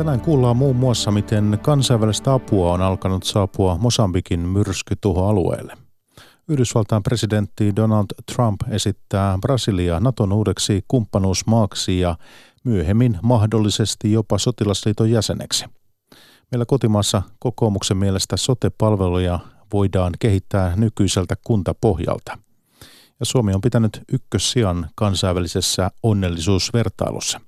Tänään kuullaan muun muassa, miten kansainvälistä apua on alkanut saapua Mosambikin myrskytuhoalueelle. Yhdysvaltain presidentti Donald Trump esittää Brasiliaa Naton uudeksi kumppanuusmaaksi ja myöhemmin mahdollisesti jopa sotilasliiton jäseneksi. Meillä kotimaassa kokoomuksen mielestä sote-palveluja voidaan kehittää nykyiseltä kuntapohjalta. Ja Suomi on pitänyt ykkössijan kansainvälisessä onnellisuusvertailussa.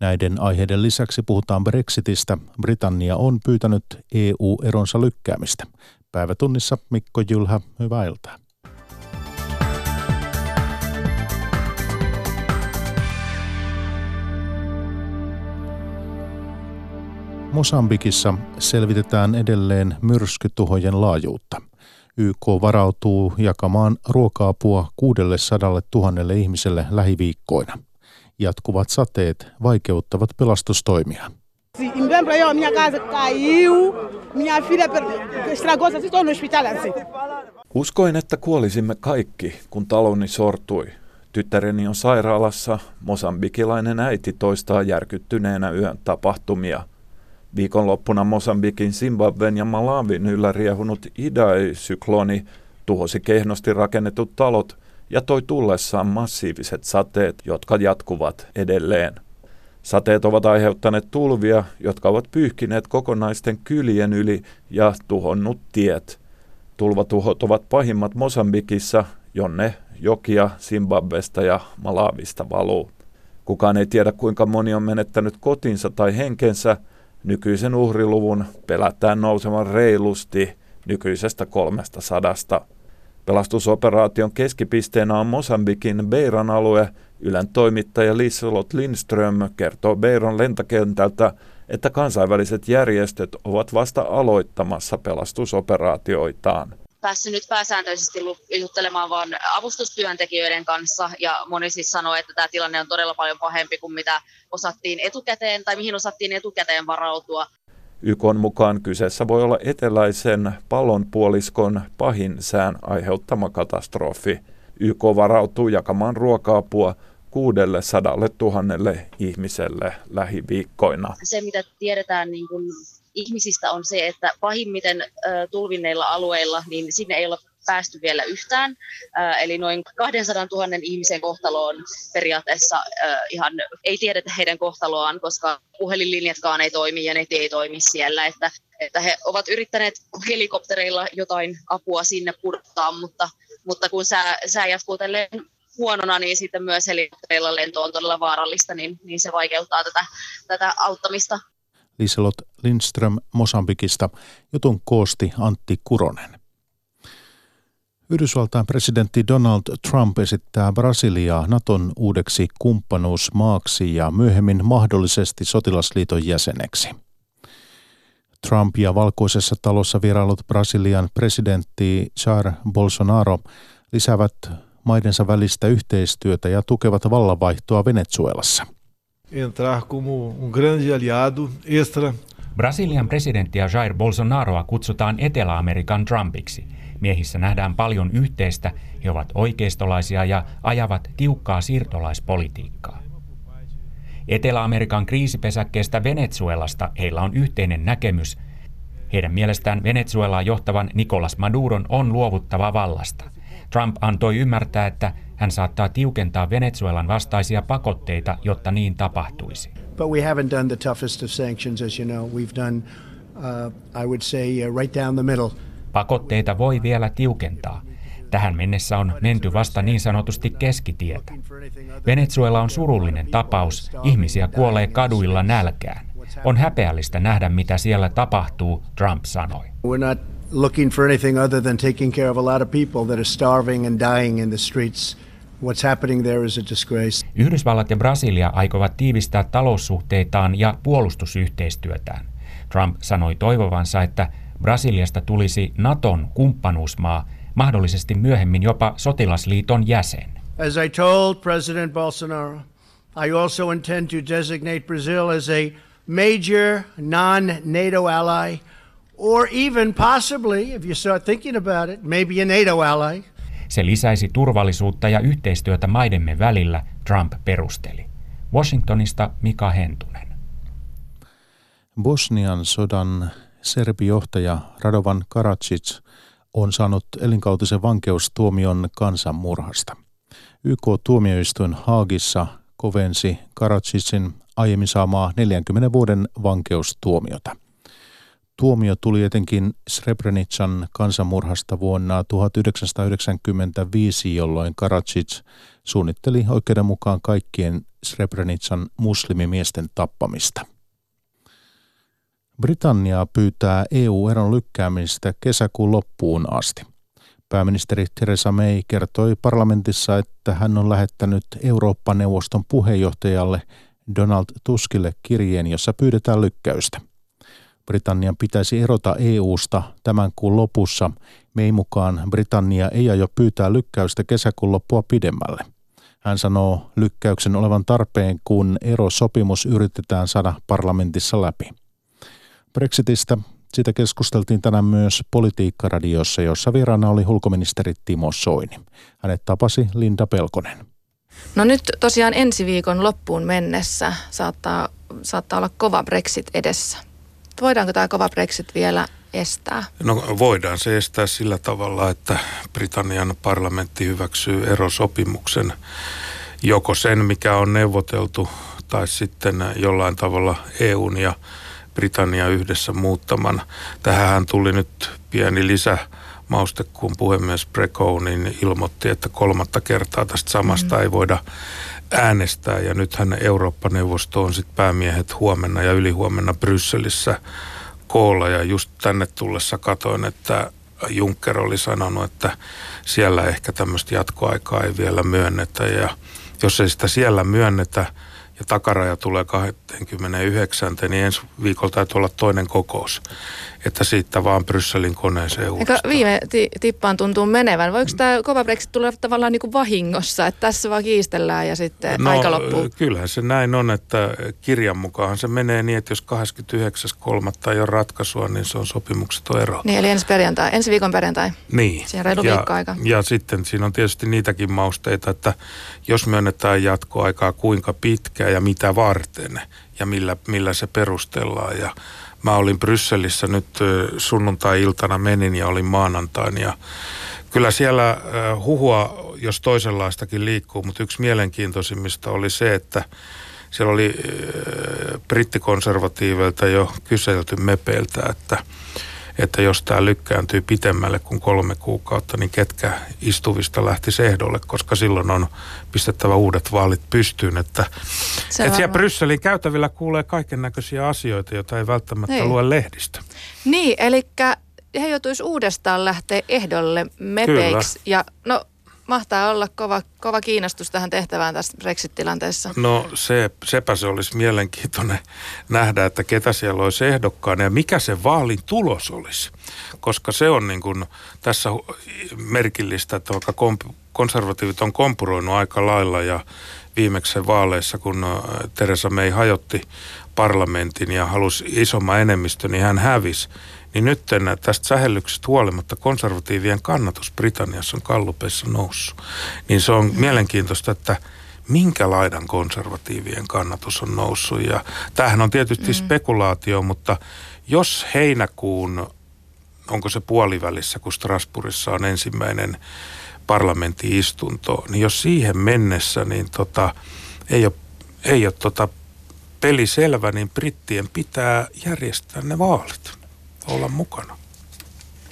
Näiden aiheiden lisäksi puhutaan Brexitistä. Britannia on pyytänyt EU-eronsa lykkäämistä. Päivätunnissa Mikko Jylhä, hyvää iltaa. Mosambikissa selvitetään edelleen myrskytuhojen laajuutta. YK varautuu jakamaan ruoka-apua 600 000 ihmiselle lähiviikkoina. Jatkuvat sateet vaikeuttavat pelastustoimia. Uskoin, että kuolisimme kaikki, kun taloni sortui. Tyttäreni on sairaalassa, mosambikilainen äiti toistaa järkyttyneenä yön tapahtumia. Viikonloppuna Mosambikin, Zimbabwen ja Malawin yllä riehunut Idai-sykloni tuhosi kehnosti rakennetut talot ja toi tullessaan massiiviset sateet, jotka jatkuvat edelleen. Sateet ovat aiheuttaneet tulvia, jotka ovat pyyhkineet kokonaisten kylien yli ja tuhonnut tiet. Tulvatuhot ovat pahimmat Mosambikissa, jonne jokia Zimbabwesta ja Malawista valuu. Kukaan ei tiedä, kuinka moni on menettänyt kotinsa tai henkensä. Nykyisen uhriluvun pelätään nousevan reilusti nykyisestä 300. Pelastusoperaation keskipisteenä on Mosambikin Beiran alue. Ylen toimittaja Liselot Lindström kertoo Beiran lentokentältä, että kansainväliset järjestöt ovat vasta aloittamassa pelastusoperaatioitaan. Päässyt nyt pääsääntöisesti juttelemaan vaan avustustyöntekijöiden kanssa, ja moni siis sanoo, että tämä tilanne on todella paljon pahempi kuin mitä osattiin etukäteen tai mihin osattiin etukäteen varautua. YK:n mukaan kyseessä voi olla eteläisen pallonpuoliskon pahin sään aiheuttama katastrofi. YK varautuu jakamaan ruoka-apua 600 000 ihmiselle lähiviikkoina. Se, mitä tiedetään niin kuin ihmisistä, on se, että pahimmiten tulvinneilla alueilla niin sinne ei ole päästy vielä yhtään. Eli noin 200 000 ihmisen kohtalo on periaatteessa ihan, ei tiedetä heidän kohtaloaan, koska puhelinlinjatkaan ei toimi ja netti ei toimi siellä. Että he ovat yrittäneet helikoptereilla jotain apua sinne purtaa, mutta kun sää jatkuu tälleen huonona, niin sitten myös helikoptereilla lento on todella vaarallista, niin se vaikeuttaa tätä auttamista. Liselot Lindström Mosambikista, jutun koosti Antti Kuronen. Yhdysvaltain presidentti Donald Trump esittää Brasiliaa Naton uudeksi kumppanuusmaaksi ja myöhemmin mahdollisesti sotilasliiton jäseneksi. Trump ja Valkoisessa talossa vierailut Brasilian presidentti Jair Bolsonaro lisäävät maidensa välistä yhteistyötä ja tukevat vallanvaihtoa Venezuelassa. Brasilian presidenttiä Jair Bolsonaroa kutsutaan Etelä-Amerikan Trumpiksi. Miehissä nähdään paljon yhteistä, he ovat oikeistolaisia ja ajavat tiukkaa siirtolaispolitiikkaa. Etelä-Amerikan kriisipesäkkeestä Venezuelasta heillä on yhteinen näkemys. Heidän mielestään Venezuelaa johtavan Nicolas Maduron on luovuttava vallasta. Trump antoi ymmärtää, että hän saattaa tiukentaa Venezuelan vastaisia pakotteita, jotta niin tapahtuisi. But we haven't done the toughest of sanctions, as you know. We've done, I would say, right down the middle. Pakotteita voi vielä tiukentaa. Tähän mennessä on menty vasta niin sanotusti keskitietä. Venezuela on surullinen tapaus. Ihmisiä kuolee kaduilla nälkään. On häpeällistä nähdä, mitä siellä tapahtuu, Trump sanoi. Looking for anything other than taking care of a lot of people that are starving and dying in the streets. What's happening there is a disgrace. Yhdysvallat ja Brasilia aikovat tiivistää taloussuhteitaan ja puolustusyhteistyötään. Trump sanoi toivovansa, että Brasiliasta tulisi Naton kumppanuusmaa, mahdollisesti myöhemmin jopa sotilasliiton jäsen. As I told President Bolsonaro, I also intend to designate Brazil as a major non-NATO ally. Or even possibly, if you start thinking about it, maybe a NATO ally. Se lisäisi turvallisuutta ja yhteistyötä maidemme välillä, Trump perusteli. Washingtonista Mika Hentunen. Bosnian sodan serbijohtaja Radovan Karadžić on saanut elinkautisen vankeustuomion kansanmurhasta. YK-tuomioistuin Haagissa kovensi Karadžićin aiemmin saamaa 40 vuoden vankeustuomiota. Tuomio tuli etenkin Srebrenican kansanmurhasta vuonna 1995, jolloin Karadžić suunnitteli oikeuden mukaan kaikkien Srebrenican muslimimiesten tappamista. Britannia pyytää EU-eron lykkäämistä kesäkuun loppuun asti. Pääministeri Theresa May kertoi parlamentissa, että hän on lähettänyt Eurooppa-neuvoston puheenjohtajalle Donald Tuskille kirjeen, jossa pyydetään lykkäystä. Britannian pitäisi erota EUsta tämän kuun lopussa. Mayn mukaan Britannia ei aio pyytää lykkäystä kesäkuun loppua pidemmälle. Hän sanoo lykkäyksen olevan tarpeen, kun erosopimus yritetään saada parlamentissa läpi. Brexitistä sitä keskusteltiin tänään myös Politiikkaradiossa, jossa vieraana oli ulkoministeri Timo Soini. Hänet tapasi Linda Pelkonen. No nyt tosiaan ensi viikon loppuun mennessä saattaa olla kova Brexit edessä. Voidaanko tämä kova Brexit vielä estää? No voidaan se estää sillä tavalla, että Britannian parlamentti hyväksyy erosopimuksen joko sen, mikä on neuvoteltu, tai sitten jollain tavalla EUn ja Britannia yhdessä muuttaman. Tähän tuli nyt pieni lisämauste, kun puhemies Breconin ilmoitti, että kolmatta kertaa tästä samasta ei voida äänestää. Ja nythän Eurooppa-neuvosto on sitten päämiehet huomenna ja ylihuomenna Brysselissä koolla. Ja just tänne tullessa katoin, että Juncker oli sanonut, että siellä ehkä tämmöistä jatkoaikaa ei vielä myönnetä. Ja jos ei sitä siellä myönnetä, ja takaraja tulee 29, niin ensi viikolla täytyy olla toinen kokous. Että siitä vaan Brysselin koneeseen uudestaan. Eikä viime tippaan tuntuu menevän. Voiko tämä kova Brexit tulla tavallaan niin kuin vahingossa, että tässä vaan kiistellään ja sitten aika loppuu? Kyllähän se näin on, että kirjan mukaan se menee niin, että jos 29.3. ei ole ratkaisua, niin se on sopimukseton ero. Niin, eli ensi viikon perjantai. Niin. Siinä reilu viikkoaika. Ja sitten siinä on tietysti niitäkin mausteita, että jos myönnetään jatkoaikaa kuinka pitkään ja mitä varten ja millä se perustellaan ja mä olin Brysselissä nyt sunnuntai-iltana menin ja olin maanantaina ja kyllä siellä huhua, jos toisenlaistakin liikkuu, mutta yksi mielenkiintoisimmista oli se, että siellä oli brittikonservatiiveilta jo kyselty mepeiltä, että jos tämä lykkääntyy pitemmälle kuin 3 kuukautta, niin ketkä istuvista lähtisi ehdolle, koska silloin on pistettävä uudet vaalit pystyyn. Että siellä Brysselin käytävillä kuulee kaiken näköisiä asioita, joita ei välttämättä lue lehdistä. Niin, eli he joutuisi uudestaan lähteä ehdolle mepeiksi. Kyllä. Ja no, mahtaa olla kova kiinnostus tähän tehtävään tässä Brexit-tilanteessa. No sepä se olisi mielenkiintoinen nähdä, että ketä siellä olisi ehdokkaana ja mikä se vaalin tulos olisi. Koska se on niin kuin tässä merkillistä, että vaikka konservatiivit on kompuroinut aika lailla ja viimeksi vaaleissa, kun Theresa May hajotti parlamentin ja halusi isomman enemmistön, niin hän hävisi. Niin nyt tästä sähellyksestä huolimatta konservatiivien kannatus Britanniassa on gallupeissa noussut. Niin se on mielenkiintoista, että minkä laidan konservatiivien kannatus on noussut. Ja tämähän on tietysti spekulaatio, mutta jos heinäkuun, onko se puolivälissä, kun Strasbourgissa on ensimmäinen parlamentti-istunto, niin jos siihen mennessä niin ei ole peli selvä, niin brittien pitää järjestää ne vaalit. Olla mukana.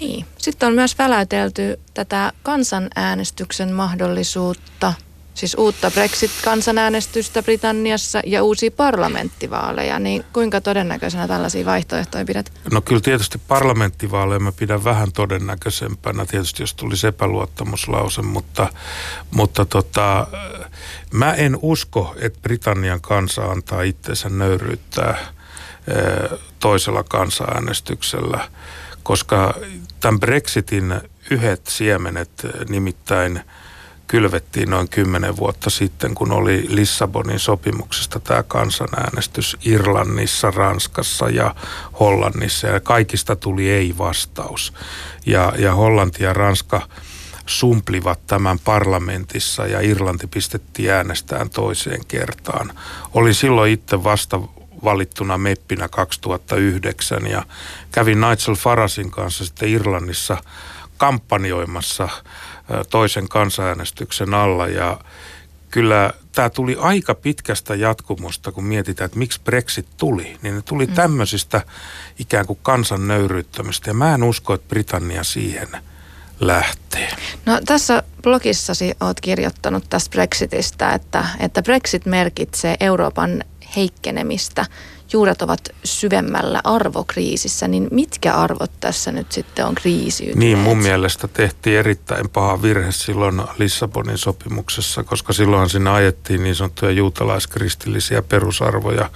Niin. Sitten on myös väläytelty tätä kansanäänestyksen mahdollisuutta, siis uutta Brexit-kansanäänestystä Britanniassa ja uusia parlamenttivaaleja, niin kuinka todennäköisenä tällaisia vaihtoehtoja pidät? No kyllä tietysti parlamenttivaaleja mä pidän vähän todennäköisempänä, tietysti jos tulisi epäluottamuslause, mutta mä en usko, että Britannian kansa antaa itsensä nöyryyttää toisella kansanäänestyksellä, koska tämän Brexitin yhdet siemenet nimittäin kylvettiin noin 10 vuotta sitten, kun oli Lissabonin sopimuksesta tämä kansanäänestys Irlannissa, Ranskassa ja Hollannissa, ja kaikista tuli ei-vastaus. Ja Hollanti ja Ranska sumplivat tämän parlamentissa, ja Irlanti pistettiin äänestään toiseen kertaan. Oli silloin itse vasta valittuna meppinä 2009 ja kävin Nigel Faragein kanssa sitten Irlannissa kampanjoimassa toisen kansanäänestyksen alla ja kyllä tämä tuli aika pitkästä jatkumosta, kun mietitään, että miksi Brexit tuli. Niin ne tuli tämmöisistä ikään kuin kansan nöyryyttämistä. Ja mä en usko, että Britannia siihen lähtee. No tässä blogissasi oot kirjoittanut tästä Brexitistä, että Brexit merkitsee Euroopan heikkenemistä. Juuret ovat syvemmällä arvokriisissä, niin mitkä arvot tässä nyt sitten on kriisiytyneet? Niin, mun mielestä tehtiin erittäin paha virhe silloin Lissabonin sopimuksessa, koska silloinhan siinä ajettiin niin sanottuja juutalaiskristillisiä perusarvoja.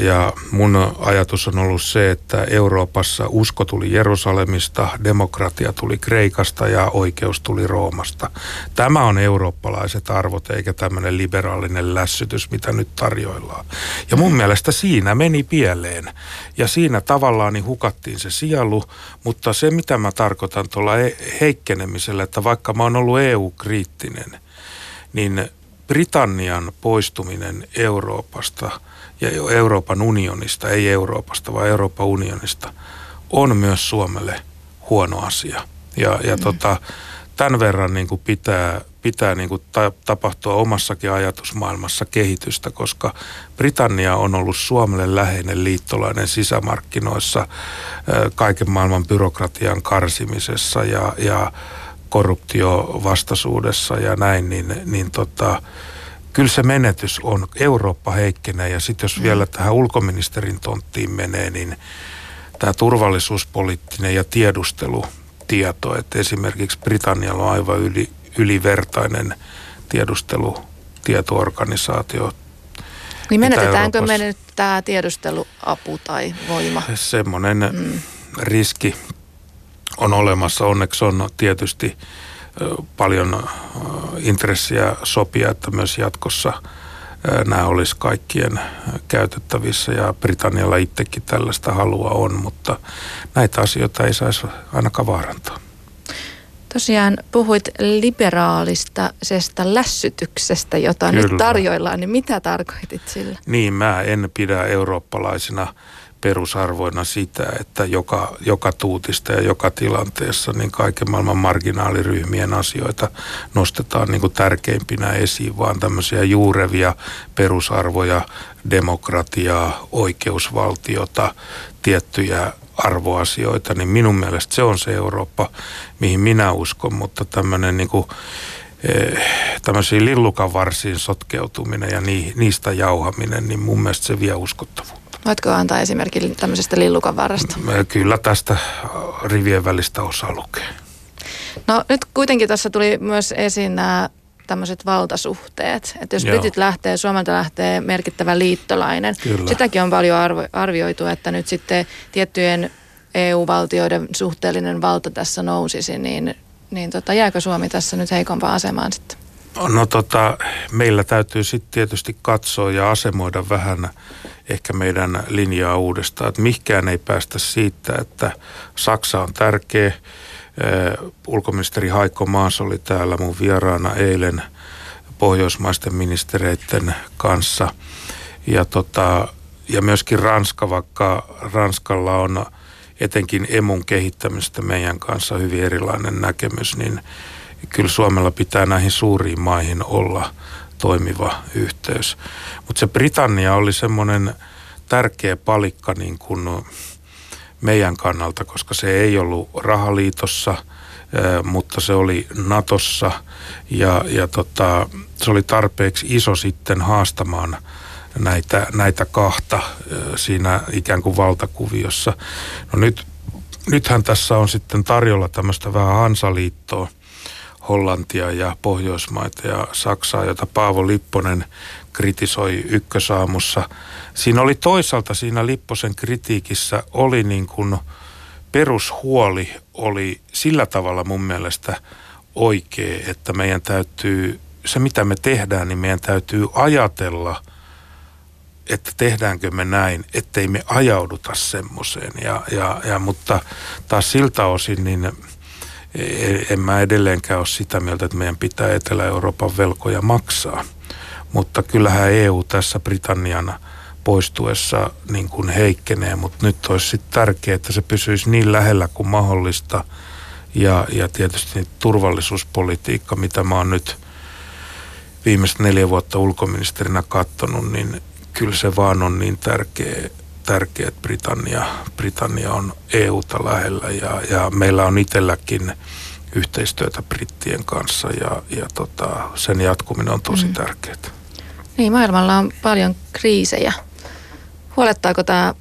Ja mun ajatus on ollut se, että Euroopassa usko tuli Jerusalemista, demokratia tuli Kreikasta ja oikeus tuli Roomasta. Tämä on eurooppalaiset arvot eikä tämmöinen liberaalinen lässytys, mitä nyt tarjoillaan. Ja mun mielestä siinä meni pieleen ja siinä tavallaan niin hukattiin se sielu, mutta se mitä mä tarkoitan tuolla heikkenemisellä, että vaikka mä oon ollut EU-kriittinen, niin Britannian poistuminen Euroopasta ja Euroopan unionista, ei Euroopasta, vaan Euroopan unionista, on myös Suomelle huono asia. Ja tämän verran niin kuin pitää niin kuin tapahtua omassakin ajatusmaailmassa kehitystä, koska Britannia on ollut Suomelle läheinen liittolainen sisämarkkinoissa, kaiken maailman byrokratian karsimisessa ja korruptiovastaisuudessa ja näin, niin kyllä se menetys on. Eurooppa heikkenee ja sitten jos vielä tähän ulkoministerin tonttiin menee, niin tämä turvallisuuspoliittinen ja tiedustelutieto, että esimerkiksi Britannialla on aivan ylivertainen tiedustelutietoorganisaatio. Niin menetetäänkö me nyt tämä tiedusteluapu tai voima? Semmoinen riski on olemassa. Onneksi on tietysti paljon intressiä sopia, että myös jatkossa nämä olisi kaikkien käytettävissä ja Britannialla itsekin tällaista halua on, mutta näitä asioita ei saisi ainakaan vaarantaa. Tosiaan puhuit liberaalisesta lässytyksestä, jota Kyllä. nyt tarjoillaan, niin mitä tarkoitit sillä? Niin, mä en pidä eurooppalaisina perusarvoina sitä, että joka tuutista ja joka tilanteessa niin kaiken maailman marginaaliryhmien asioita nostetaan niin kuin tärkeimpinä esiin, vaan tämmöisiä juurevia perusarvoja, demokratiaa, oikeusvaltiota, tiettyjä arvoasioita, niin minun mielestä se on se Eurooppa, mihin minä uskon, mutta tämmöinen niin kuin tämmöisiin lillukanvarsiin sotkeutuminen ja niistä jauhaminen, niin mun mielestä se vie uskottavuutta. Voitko antaa esimerkki tämmöisestä lillukanvarrasta? Kyllä tästä rivien välistä osaa lukea. No nyt kuitenkin tässä tuli myös esiin nämä tämmöiset valtasuhteet. Että jos britit lähtee, Suomelta lähtee merkittävä liittolainen. Kyllä. Sitäkin on paljon arvioitu, että nyt sitten tiettyjen EU-valtioiden suhteellinen valta tässä nousisi, niin jääkö Suomi tässä nyt heikompaan asemaan sitten? No, meillä täytyy sitten tietysti katsoa ja asemoida vähän ehkä meidän linjaa uudestaan, että mihkään ei päästä siitä, että Saksa on tärkeä. Ulkoministeri Heikko Maas oli täällä mun vieraana eilen pohjoismaisten ministereiden kanssa. Ja myöskin Ranska, vaikka Ranskalla on etenkin EMUn kehittämistä meidän kanssa hyvin erilainen näkemys, niin kyllä Suomella pitää näihin suuriin maihin olla toimiva yhteys. Mutta se Britannia oli semmoinen tärkeä palikka niin kuin meidän kannalta, koska se ei ollut rahaliitossa, mutta se oli NATOssa ja se oli tarpeeksi iso sitten haastamaan näitä kahta siinä ikään kuin valtakuviossa. No nythän tässä on sitten tarjolla tämmöistä vähän hansaliittoa. Hollantia ja Pohjoismaita ja Saksaa, jota Paavo Lipponen kritisoi Ykkösaamussa. Siinä oli toisaalta siinä Lipposen kritiikissä oli niin kuin perushuoli oli sillä tavalla mun mielestä oikea, että meidän täytyy, se mitä me tehdään, niin meidän täytyy ajatella, että tehdäänkö me näin, ettei me ajauduta semmoiseen. Mutta taas siltä osin niin en mä edelleenkään ole sitä mieltä, että meidän pitää Etelä-Euroopan velkoja maksaa, mutta kyllähän EU tässä Britannian poistuessa niin kuin heikkenee, mutta nyt olisi sitten tärkeää, että se pysyisi niin lähellä kuin mahdollista. Ja tietysti turvallisuuspolitiikka, mitä mä oon nyt viimeiset 4 vuotta ulkoministerinä katsonut, niin kyllä se vaan on niin tärkeä että Britannia on EUta lähellä ja meillä on itselläkin yhteistyötä brittien kanssa ja sen jatkuminen on tosi tärkeää. Niin, maailmalla on paljon kriisejä. Huolettaako tämä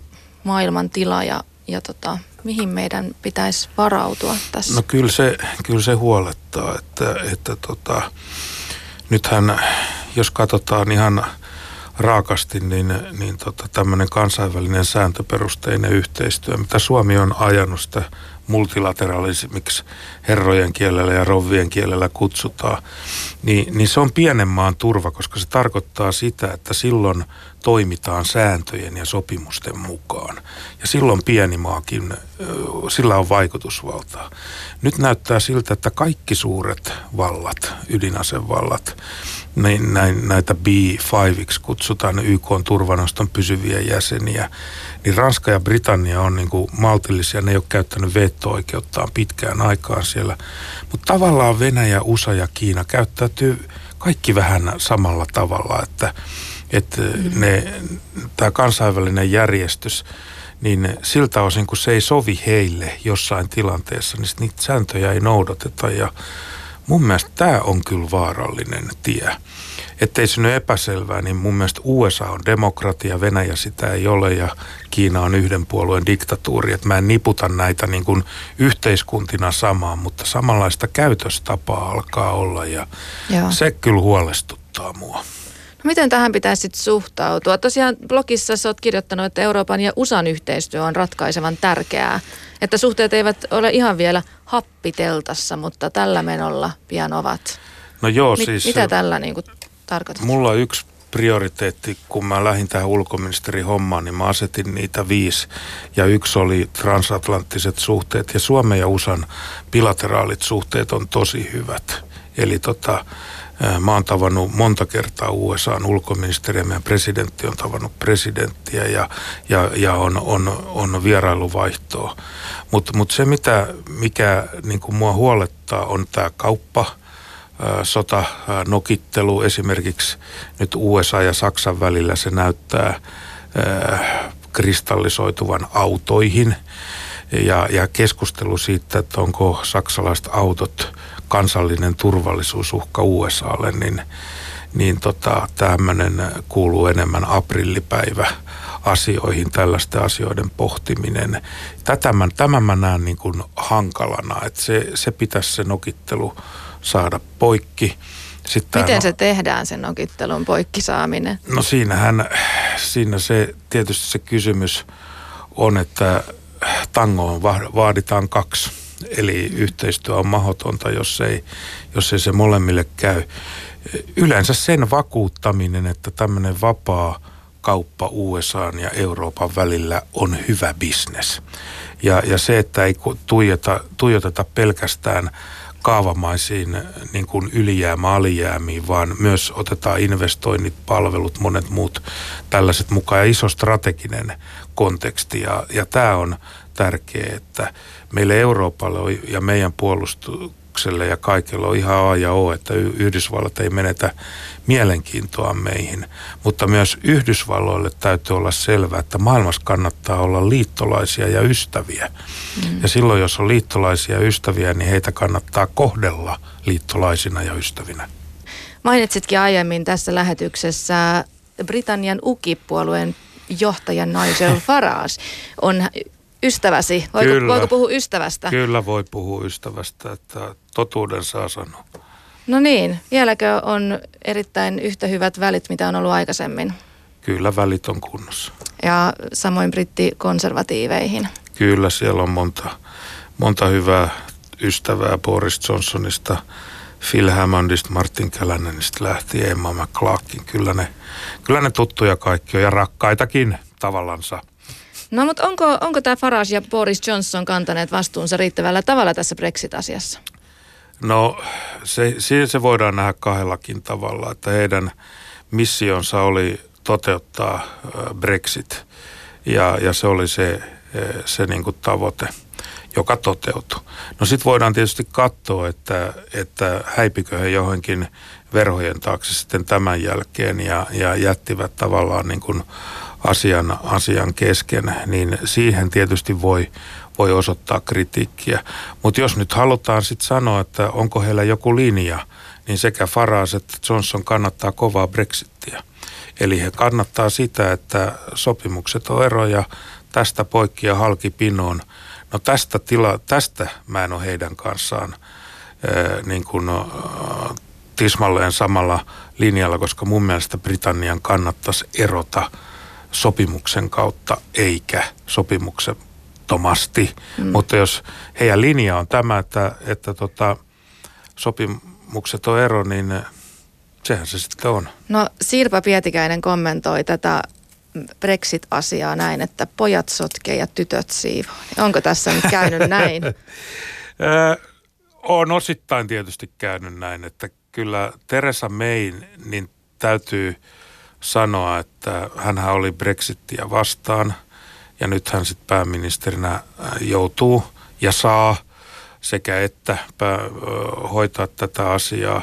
maailman tila ja mihin meidän pitäisi varautua tässä? No kyllä se huolettaa, että nythän jos katsotaan ihan raakasti, niin tämmöinen kansainvälinen sääntöperusteinen yhteistyö, mitä Suomi on ajanut sitä multilateralismiksi herrojen kielellä ja rouvien kielellä kutsutaan, niin se on pienen maan turva, koska se tarkoittaa sitä, että silloin toimitaan sääntöjen ja sopimusten mukaan. Ja silloin pieni maakin, sillä on vaikutusvaltaa. Nyt näyttää siltä, että kaikki suuret vallat, ydinasevallat, näitä B5 kutsutaan YK:n turvaneuvoston pysyviä jäseniä, niin Ranska ja Britannia on niin kuin maltillisia, ne ei ole käyttänyt veto-oikeuttaan pitkään aikaan siellä. Mutta tavallaan Venäjä, USA ja Kiina käyttäytyy kaikki vähän samalla tavalla, että tämä kansainvälinen järjestys, niin siltä osin kun se ei sovi heille jossain tilanteessa, niin niitä sääntöjä ei noudateta ja mun mielestä tämä on kyllä vaarallinen tie. Ettei synny epäselvää, niin mun mielestä USA on demokratia, Venäjä sitä ei ole ja Kiina on yhden puolueen diktatuuri. Että mä en niputa näitä niin kuin yhteiskuntina samaan, mutta samanlaista käytöstapaa alkaa olla ja joo, se kyllä huolestuttaa mua. No miten tähän pitäisi sitten suhtautua? Tosiaan blogissa sä oot kirjoittanut, että Euroopan ja USAn yhteistyö on ratkaisevan tärkeää. Että suhteet eivät ole ihan vielä happiteltassa, mutta tällä menolla pian ovat. No joo, siis mitä tällä niin kuin tarkoitat? Mulla on yksi prioriteetti, kun mä lähdin tähän ulkoministerihommaan, niin mä asetin niitä 5. Ja yksi oli transatlanttiset suhteet ja Suomen ja USAn bilateraalit suhteet on tosi hyvät. Eli mä oon tavannut monta kertaa USA:n ulkoministeriä, meidän presidentti on tavannut presidenttiä ja on vierailuvaihtoa. Mutta se, mikä niin kuin mua huolettaa, on tämä kauppa, sota, nokittelu. Esimerkiksi nyt USA ja Saksan välillä se näyttää kristallisoituvan autoihin ja keskustelu siitä, että onko saksalaiset autot kansallinen turvallisuusuhka USAlle, niin tämmöinen kuuluu enemmän aprillipäivä asioihin, tällaisten asioiden pohtiminen. Tämän mä näen niin kuin hankalana, että se pitäisi se nokittelu saada poikki. Sitten miten se tehdään, sen nokittelun poikkisaaminen? No siinä se tietysti se kysymys on, että tangoon vaaditaan 2. Eli yhteistyö on mahdotonta, jos ei se molemmille käy. Yleensä sen vakuuttaminen, että tämmöinen vapaa kauppa USA:n ja Euroopan välillä on hyvä bisnes. Ja se, että ei tuijoteta pelkästään kaavamaisiin niin kuin ylijäämä-alijäämiin, vaan myös otetaan investoinnit, palvelut, monet muut tällaiset mukaan ja iso strateginen konteksti. Ja tämä on tärkeää, että meille Euroopalle ja meidän puolustukselle ja kaikille on ihan A ja O, että Yhdysvallat ei menetä mielenkiintoa meihin. Mutta myös Yhdysvalloille täytyy olla selvää, että maailmassa kannattaa olla liittolaisia ja ystäviä. Ja silloin, jos on liittolaisia ja ystäviä, niin heitä kannattaa kohdella liittolaisina ja ystävinä. Mainitsitkin aiemmin tässä lähetyksessä Britannian UKIP-puolueen johtaja Nigel Farage on ystäväsi. Voiko puhua ystävästä? Kyllä voi puhua ystävästä, että totuuden saa sanoa. No niin, vieläkö on erittäin yhtä hyvät välit, mitä on ollut aikaisemmin? Kyllä välit on kunnossa. Ja samoin brittikonservatiiveihin? Kyllä, siellä on monta hyvää ystävää Boris Johnsonista, Phil Hammondista, Martin Kälänenistä lähtien, Emma McClarkin. Kyllä ne tuttuja kaikki on ja rakkaitakin tavallansa. No mutta onko tämä Farage ja Boris Johnson kantaneet vastuunsa riittävällä tavalla tässä Brexit-asiassa? No se voidaan nähdä kahdellakin tavalla, että heidän missionsa oli toteuttaa Brexit. Ja se oli se niin kuin tavoite, joka toteutui. No sitten voidaan tietysti katsoa, että häipikö he johonkin verhojen taakse sitten tämän jälkeen ja jättivät tavallaan niin kuin asian kesken, niin siihen tietysti voi osoittaa kritiikkiä. Mutta jos nyt halutaan sitten sanoa, että onko heillä joku linja, niin sekä Farage että Johnson kannattaa kovaa Brexittiä. Eli he kannattaa sitä, että sopimukset on eroja tästä poikki ja halki pinoon. No tästä mä en ole heidän kanssaan niin kuin tismalleen samalla linjalla, koska mun mielestä Britannian kannattaisi erota sopimuksen kautta eikä sopimuksettomasti. Mm. Mutta jos heidän linja on tämä, että sopimukset on ero, niin sehän se sitten on. No Sirpa Pietikäinen kommentoi tätä Brexit-asiaa näin, että pojat sotkee ja tytöt siivoo. Onko tässä nyt käynyt näin? On osittain tietysti käynyt näin, että kyllä Theresa Mayn niin täytyy sanoa, että hänhän oli Brexittiä vastaan ja nythän sitten pääministerinä joutuu ja saa sekä että hoitaa tätä asiaa.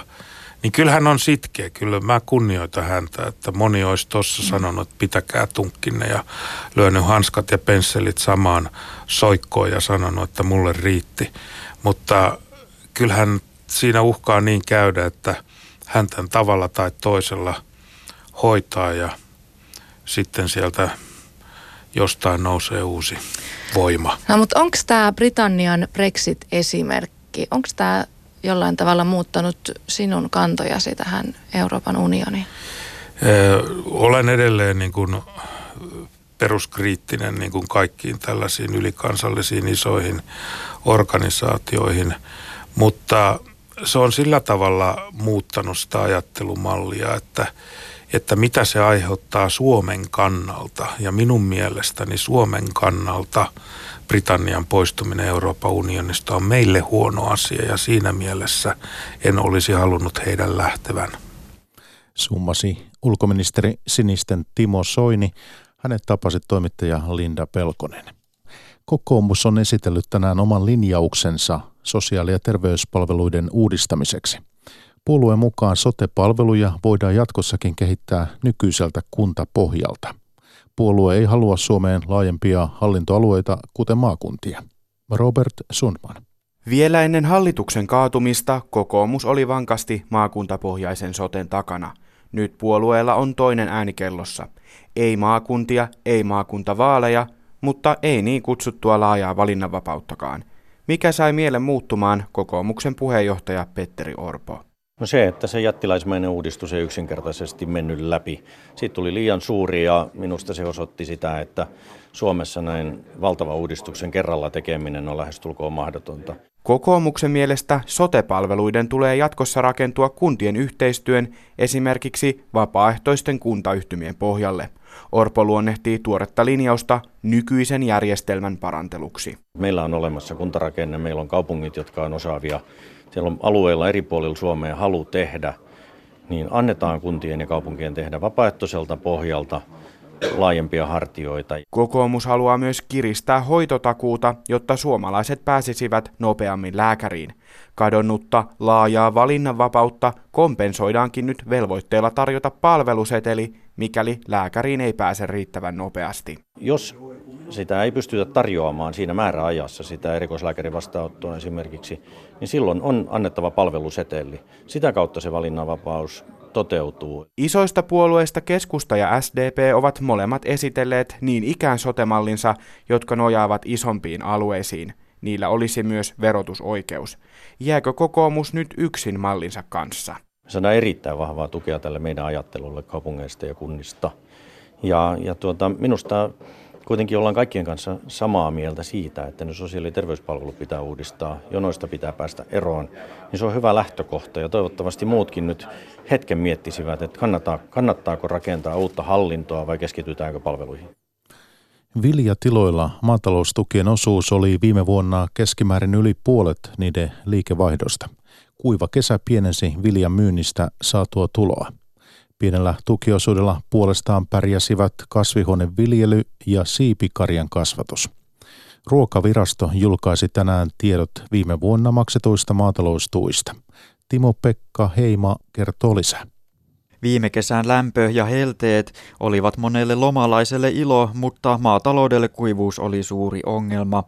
Niin kyllähän on sitkeä. Kyllä mä kunnioitan häntä, että moni olisi tuossa sanonut, että pitäkää tunkkinne ja lyönyt hanskat ja pensselit samaan soikkoon ja sanonut, että mulle riitti. Mutta kyllähän siinä uhkaa niin käydä, että hän tämän tavalla tai toisella hoitaa ja sitten sieltä jostain nousee uusi voima. No mutta onko tämä Britannian Brexit-esimerkki, onko tämä jollain tavalla muuttanut sinun kantojasi tähän Euroopan unioniin? Olen edelleen niin kuin peruskriittinen niin kuin kaikkiin tällaisiin ylikansallisiin isoihin organisaatioihin, mutta se on sillä tavalla muuttanut sitä ajattelumallia, että mitä se aiheuttaa Suomen kannalta. Ja minun mielestäni Suomen kannalta Britannian poistuminen Euroopan unionista on meille huono asia ja siinä mielessä en olisi halunnut heidän lähtevän. Summasi ulkoministeri sinisten Timo Soini. Hänet tapasi toimittaja Linda Pelkonen. Kokoomus on esitellyt tänään oman linjauksensa sosiaali- ja terveyspalveluiden uudistamiseksi. Puolueen mukaan sote-palveluja voidaan jatkossakin kehittää nykyiseltä kuntapohjalta. Puolue ei halua Suomeen laajempia hallintoalueita, kuten maakuntia. Robert Sundman. Vielä ennen hallituksen kaatumista kokoomus oli vankasti maakuntapohjaisen soten takana. Nyt puolueella on toinen äänikellossa. Ei maakuntia, ei maakuntavaaleja, mutta ei niin kutsuttua laajaa valinnanvapauttakaan. Mikä sai mielen muuttumaan kokoomuksen puheenjohtaja Petteri Orpo? No se, että se jättiläismäinen uudistus ei yksinkertaisesti mennyt läpi. Siitä tuli liian suuri ja minusta se osoitti sitä, että Suomessa näin valtavan uudistuksen kerralla tekeminen on lähestulkoon mahdotonta. Kokoomuksen mielestä sote-palveluiden tulee jatkossa rakentua kuntien yhteistyön, esimerkiksi vapaaehtoisten kuntayhtymien pohjalle. Orpo luonnehtii tuoretta linjausta nykyisen järjestelmän paranteluksi. Meillä on olemassa kuntarakenne, meillä on kaupungit, jotka on osaavia. Siellä on alueilla eri puolilla Suomea halu tehdä, niin annetaan kuntien ja kaupunkien tehdä vapaaehtoiselta pohjalta laajempia hartioita. Kokoomus haluaa myös kiristää hoitotakuuta, jotta suomalaiset pääsisivät nopeammin lääkäriin. Kadonnutta laajaa valinnanvapautta kompensoidaankin nyt velvoitteella tarjota palveluseteli, mikäli lääkäriin ei pääse riittävän nopeasti. Jos sitä ei pystytä tarjoamaan siinä määräajassa, sitä erikoislääkärin vastaanottoa esimerkiksi, niin silloin on annettava palveluseteli. Sitä kautta se valinnanvapaus toteutuu. Isoista puolueista keskusta ja SDP ovat molemmat esitelleet niin ikään sote-mallinsa, jotka nojaavat isompiin alueisiin. Niillä olisi myös verotusoikeus. Jääkö kokoomus nyt yksin mallinsa kanssa? Saadaan erittäin vahvaa tukea tälle meidän ajattelulle kaupungeista ja kunnista. Minusta kuitenkin ollaan kaikkien kanssa samaa mieltä siitä, että ne sosiaali- ja terveyspalvelut pitää uudistaa, jonoista pitää päästä eroon. Niin se on hyvä lähtökohta ja toivottavasti muutkin nyt hetken miettisivät, että kannattaako rakentaa uutta hallintoa vai keskitytäänkö palveluihin. Viljatiloilla maataloustukien osuus oli viime vuonna keskimäärin yli puolet niiden liikevaihdosta. Kuiva kesä pienensi viljan myynnistä saatua tuloa. Pienellä tukiosuudella puolestaan pärjäsivät kasvihuoneviljely ja siipikarjan kasvatus. Ruokavirasto julkaisi tänään tiedot viime vuonna maksetuista maataloustuista. Timo-Pekka Heima kertoo lisää. Viime kesän lämpö ja helteet olivat monelle lomalaiselle ilo, mutta maataloudelle kuivuus oli suuri ongelma.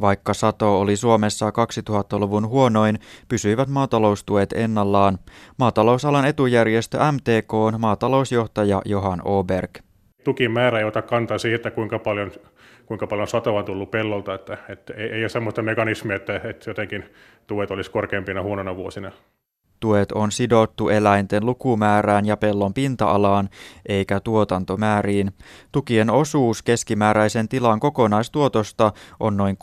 Vaikka sato oli Suomessa 2000-luvun huonoin, pysyivät maataloustuet ennallaan. Maatalousalan etujärjestö MTK:n maatalousjohtaja Johan Åberg. Tukimäärä ei ota kantaa siitä, kuinka paljon satoa on tullut pellolta. Että ei ole sellaista mekanismia, että jotenkin tuet olisi korkeampina huonona vuosina. Tuet on sidottu eläinten lukumäärään ja pellon pinta-alaan, eikä tuotantomääriin. Tukien osuus keskimääräisen tilan kokonaistuotosta on noin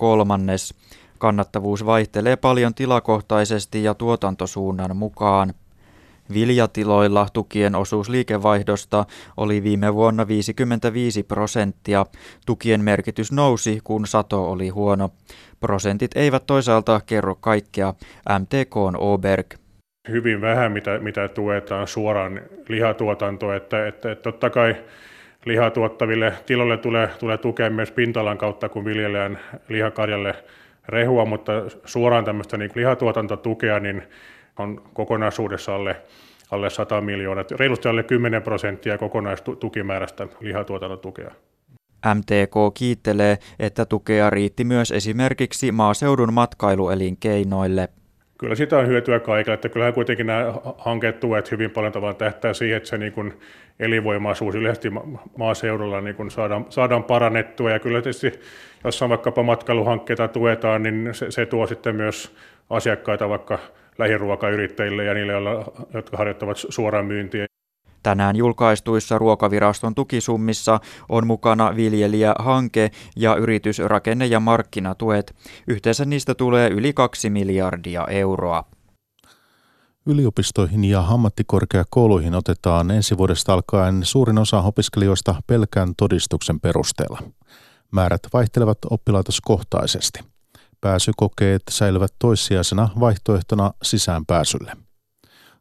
3/3. Kannattavuus vaihtelee paljon tilakohtaisesti ja tuotantosuunnan mukaan. Viljatiloilla tukien osuus liikevaihdosta oli viime vuonna 55%. Tukien merkitys nousi, kun sato oli huono. Prosentit eivät toisaalta kerro kaikkea, MTK:n Åberg. Hyvin vähän, mitä tuetaan suoraan lihatuotantoa, että totta kai lihatuottaville tiloille tulee tukea myös pinta-alan kautta, kun viljellään lihakarjalle rehua, mutta suoraan tämmöistä niin lihatuotantotukea niin on kokonaisuudessa alle 100 miljoonaa, reilusti alle 10% kokonaistukimäärästä lihatuotantotukea. MTK kiittelee, että tukea riitti myös esimerkiksi maaseudun matkailuelinkeinoille. Kyllä sitä on hyötyä kaikille, että kyllähän kuitenkin nämä hanketuet hyvin paljon tavallaan tähtää siihen, että se niin kuin elinvoimaisuus yleisesti maaseudulla niin kuin saadaan parannettua. Ja kyllä tietysti, jos on vaikkapa matkailuhankkeita tuetaan, niin se tuo sitten myös asiakkaita vaikka lähiruokayrittäjille ja niille, jotka harjoittavat suoraan myyntiä. Tänään julkaistuissa Ruokaviraston tukisummissa on mukana viljelijähanke ja yritysrakenne- ja markkinatuet. Yhteensä niistä tulee yli 2 miljardia euroa. Yliopistoihin ja ammattikorkeakouluihin otetaan ensi vuodesta alkaen suurin osa opiskelijoista pelkän todistuksen perusteella. Määrät vaihtelevat oppilaitoskohtaisesti. Pääsykokeet säilyvät toissijaisena vaihtoehtona sisäänpääsylle.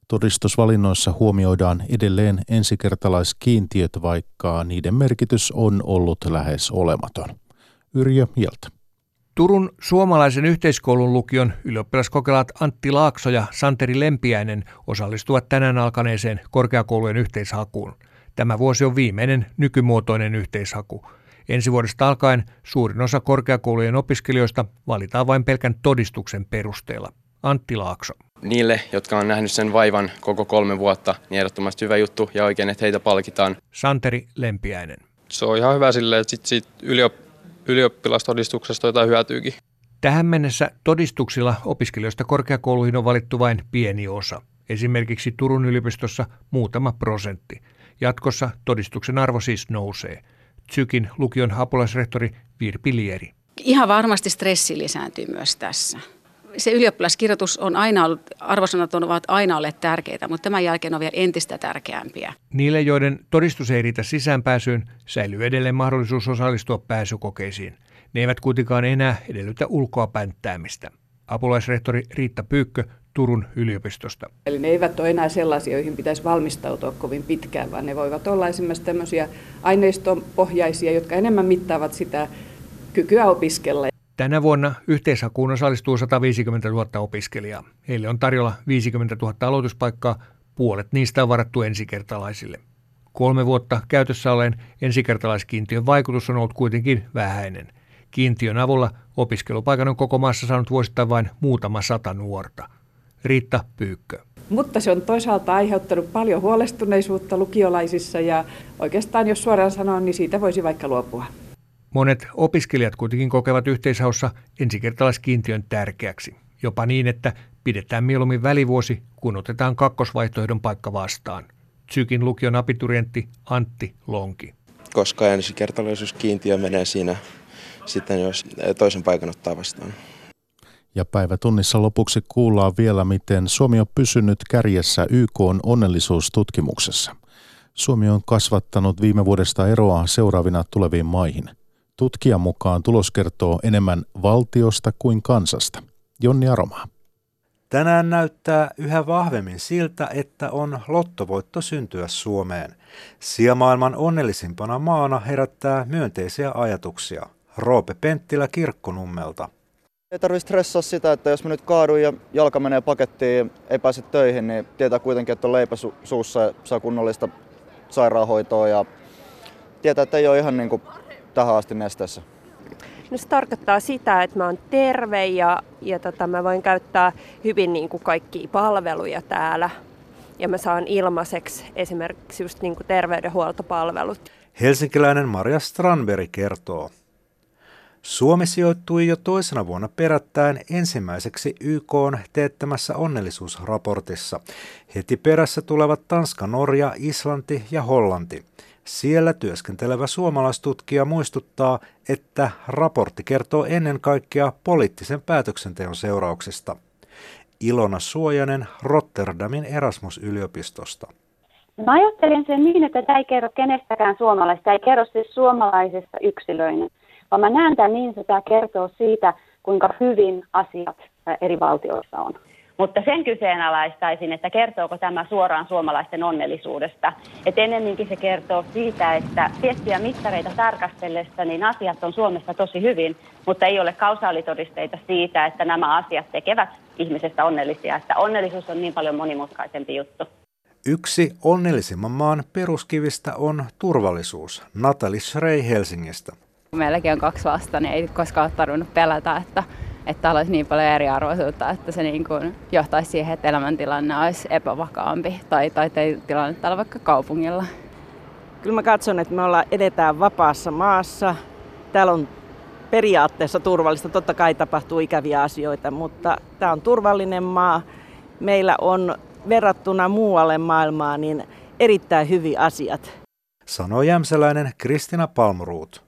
Todistusvalinnoissa huomioidaan edelleen ensikertalaiskiintiöt, vaikka niiden merkitys on ollut lähes olematon. Yrjö Jeltä. Turun Suomalaisen yhteiskoulun lukion ylioppilaskokelaat Antti Laakso ja Santeri Lempiäinen osallistuvat tänään alkaneeseen korkeakoulujen yhteishakuun. Tämä vuosi on viimeinen nykymuotoinen yhteishaku. Ensi vuodesta alkaen suurin osa korkeakoulujen opiskelijoista valitaan vain pelkän todistuksen perusteella. Antti Laakso. Niille, jotka on nähnyt sen vaivan koko 3 vuotta, niin ehdottomasti hyvä juttu ja oikein, että heitä palkitaan. Santeri Lempiäinen. Se on ihan hyvä silleen, että siitä ylioppilastodistuksesta jotain hyötyykin. Tähän mennessä todistuksilla opiskelijoista korkeakouluihin on valittu vain pieni osa. Esimerkiksi Turun yliopistossa muutama prosentti. Jatkossa todistuksen arvo siis nousee. TSYKin lukion apulaisrehtori Virpi Lieri. Ihan varmasti stressi lisääntyy myös tässä. Se ylioppilaskirjoitus on aina ollut, arvosanat ovat aina olleet tärkeitä, mutta tämän jälkeen on vielä entistä tärkeämpiä. Niille, joiden todistus ei riitä sisäänpääsyyn, säilyy edelleen mahdollisuus osallistua pääsykokeisiin. Ne eivät kuitenkaan enää edellytä ulkoa pänttäämistä. Apulaisrehtori Riitta Pyykkö Turun yliopistosta. Eli ne eivät ole enää sellaisia, joihin pitäisi valmistautua kovin pitkään, vaan ne voivat olla esimerkiksi tämmöisiä aineistopohjaisia, jotka enemmän mittaavat sitä kykyä opiskella. Tänä vuonna yhteishakuun osallistuu 150 000 opiskelijaa. Heille on tarjolla 50 000 aloituspaikkaa, puolet niistä on varattu ensikertalaisille. 3 vuotta käytössä olleen ensikertalaiskiintiön vaikutus on ollut kuitenkin vähäinen. Kiintiön avulla opiskelupaikan on koko maassa saanut vuosittain vain muutama 100 nuorta. Riitta Pyykkö. Mutta se on toisaalta aiheuttanut paljon huolestuneisuutta lukiolaisissa ja oikeastaan jos suoraan sanon, niin siitä voisi vaikka luopua. Monet opiskelijat kuitenkin kokevat yhteishaussa ensikertalaiskiintiön tärkeäksi, jopa niin, että pidetään mieluummin välivuosi, kun otetaan kakkosvaihtoehdon paikka vastaan. TSYKin lukion abiturientti Antti Lonki. Koska ensikertalaisuuskiintiö menee siinä sitten, jos toisen paikan ottaa vastaan. Ja päivätunnissa lopuksi kuullaan vielä, miten Suomi on pysynyt kärjessä YK:n onnellisuustutkimuksessa. Suomi on kasvattanut viime vuodesta eroa seuraavina tuleviin maihin. Tutkijan mukaan tulos kertoo enemmän valtiosta kuin kansasta. Jonni Aromaa. Tänään näyttää yhä vahvemmin siltä, että on lottovoitto syntyä Suomeen. Sija maailman onnellisimpana maana herättää myönteisiä ajatuksia. Roope Penttilä Kirkkonummelta. Ei tarvitse stressaa sitä, että jos mä nyt kaadun ja jalka menee pakettiin, ei pääse töihin, niin tietää kuitenkin, että on leipä suussa ja saa kunnollista sairaanhoitoa ja tietää, että ei ole ihan niin kuin tähän asti nesteessä. No se tarkoittaa sitä, että mä oon terve ja mä voin käyttää hyvin niin kuin kaikkia palveluja täällä. Ja mä saan ilmaiseksi esimerkiksi just niin kuin terveydenhuoltopalvelut. Helsinkiläinen Maria Strandberg kertoo. Suomi sijoittui jo toisena vuonna perättäen ensimmäiseksi YK:n teettämässä onnellisuusraportissa. Heti perässä tulevat Tanska, Norja, Islanti ja Hollanti. Siellä työskentelevä suomalaistutkija muistuttaa, että raportti kertoo ennen kaikkea poliittisen päätöksenteon seurauksista. Ilona Suojanen Rotterdamin Erasmus-yliopistosta. Mä ajattelin sen niin, että tämä ei kerro kenestäkään suomalaisesta, tämä ei kerro siis suomalaisesta yksilöinä. Vaan mä näen tämän niin, että tämä kertoo siitä, kuinka hyvin asiat eri valtioissa on. Mutta sen kyseenalaistaisin, että kertooko tämä suoraan suomalaisten onnellisuudesta. Että ennemminkin se kertoo siitä, että tiettyjä mittareita tarkastellessa niin asiat on Suomessa tosi hyvin, mutta ei ole kausaalitodisteita siitä, että nämä asiat tekevät ihmisestä onnellisia. Että onnellisuus on niin paljon monimutkaisempi juttu. Yksi onnellisimman maan peruskivistä on turvallisuus. Nathalie Schrey Helsingistä. Meilläkin on kaksi lasta, niin ei koskaan ole tarvinnut pelätä, että täällä olisi niin paljon eriarvoisuutta, että se niin kuin johtaisi siihen, että elämäntilanne olisi epävakaampi tai tilanne täällä vaikka kaupungilla. Kyllä mä katson, että me edetään vapaassa maassa. Täällä on periaatteessa turvallista. Totta kai tapahtuu ikäviä asioita, mutta tämä on turvallinen maa. Meillä on verrattuna muualle maailmaan niin erittäin hyviä asiat. Sanoi jämsäläinen Kristina Palmroth.